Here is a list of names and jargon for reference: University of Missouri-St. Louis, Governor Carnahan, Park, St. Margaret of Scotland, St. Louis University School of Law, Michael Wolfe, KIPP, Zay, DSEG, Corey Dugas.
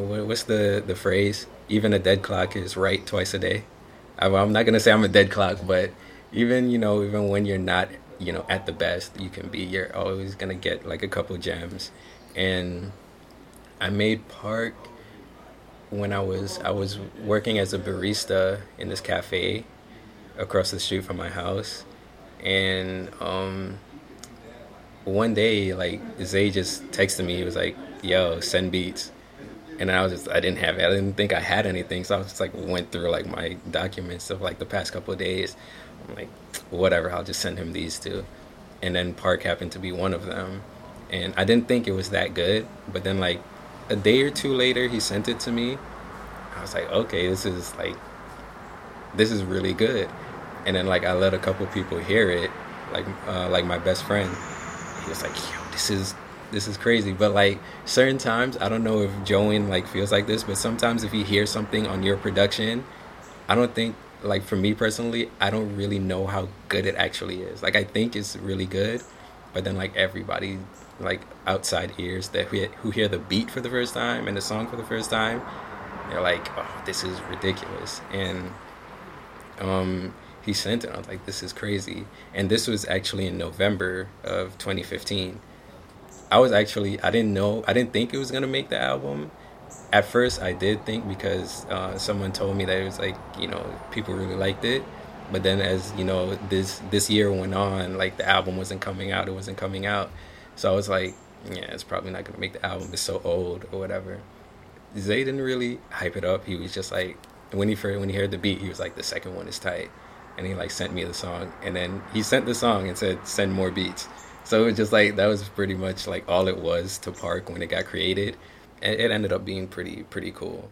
know, what's the phrase? Even a dead clock is right twice a day. I'm not going to say I'm a dead clock, but even when you're not, at the best you can be, you're always going to get like a couple gems. And I made Park when I was working as a barista in this cafe across the street from my house. And one day, like, Zay just texted me. He was like, yo, send beats. And I didn't think I had anything. So I was just like, went through like my documents of like the past couple of days. I'm like, whatever, I'll just send him these two. And then Park happened to be one of them. And I didn't think it was that good. But then like a day or two later, he sent it to me. I was like, okay, this is really good. And then like I let a couple people hear it, like my best friend. He was like, yo, this is crazy. But like certain times, I don't know if Joan like feels like this, but sometimes if you hear something on your production, I don't think, like, for me personally, I don't really know how good it actually is. Like, I think it's really good, but then like everybody, like outside ears that who hear the beat for the first time and the song for the first time, they're like, oh, this is ridiculous. And he sent it. I was like, this is crazy. And this was actually in November of 2015. I didn't think it was going to make the album. At first, I did think, because someone told me that it was like, people really liked it. But then as, this year went on, like the album wasn't coming out. So I was like, yeah, it's probably not going to make the album. It's so old or whatever. Zay didn't really hype it up. He was just like, when he heard the beat, he was like, the second one is tight. And he like sent me the song, and then he sent the song and said, send more beats. So it was just like, that was pretty much like all it was to Park when it got created. And it ended up being pretty cool.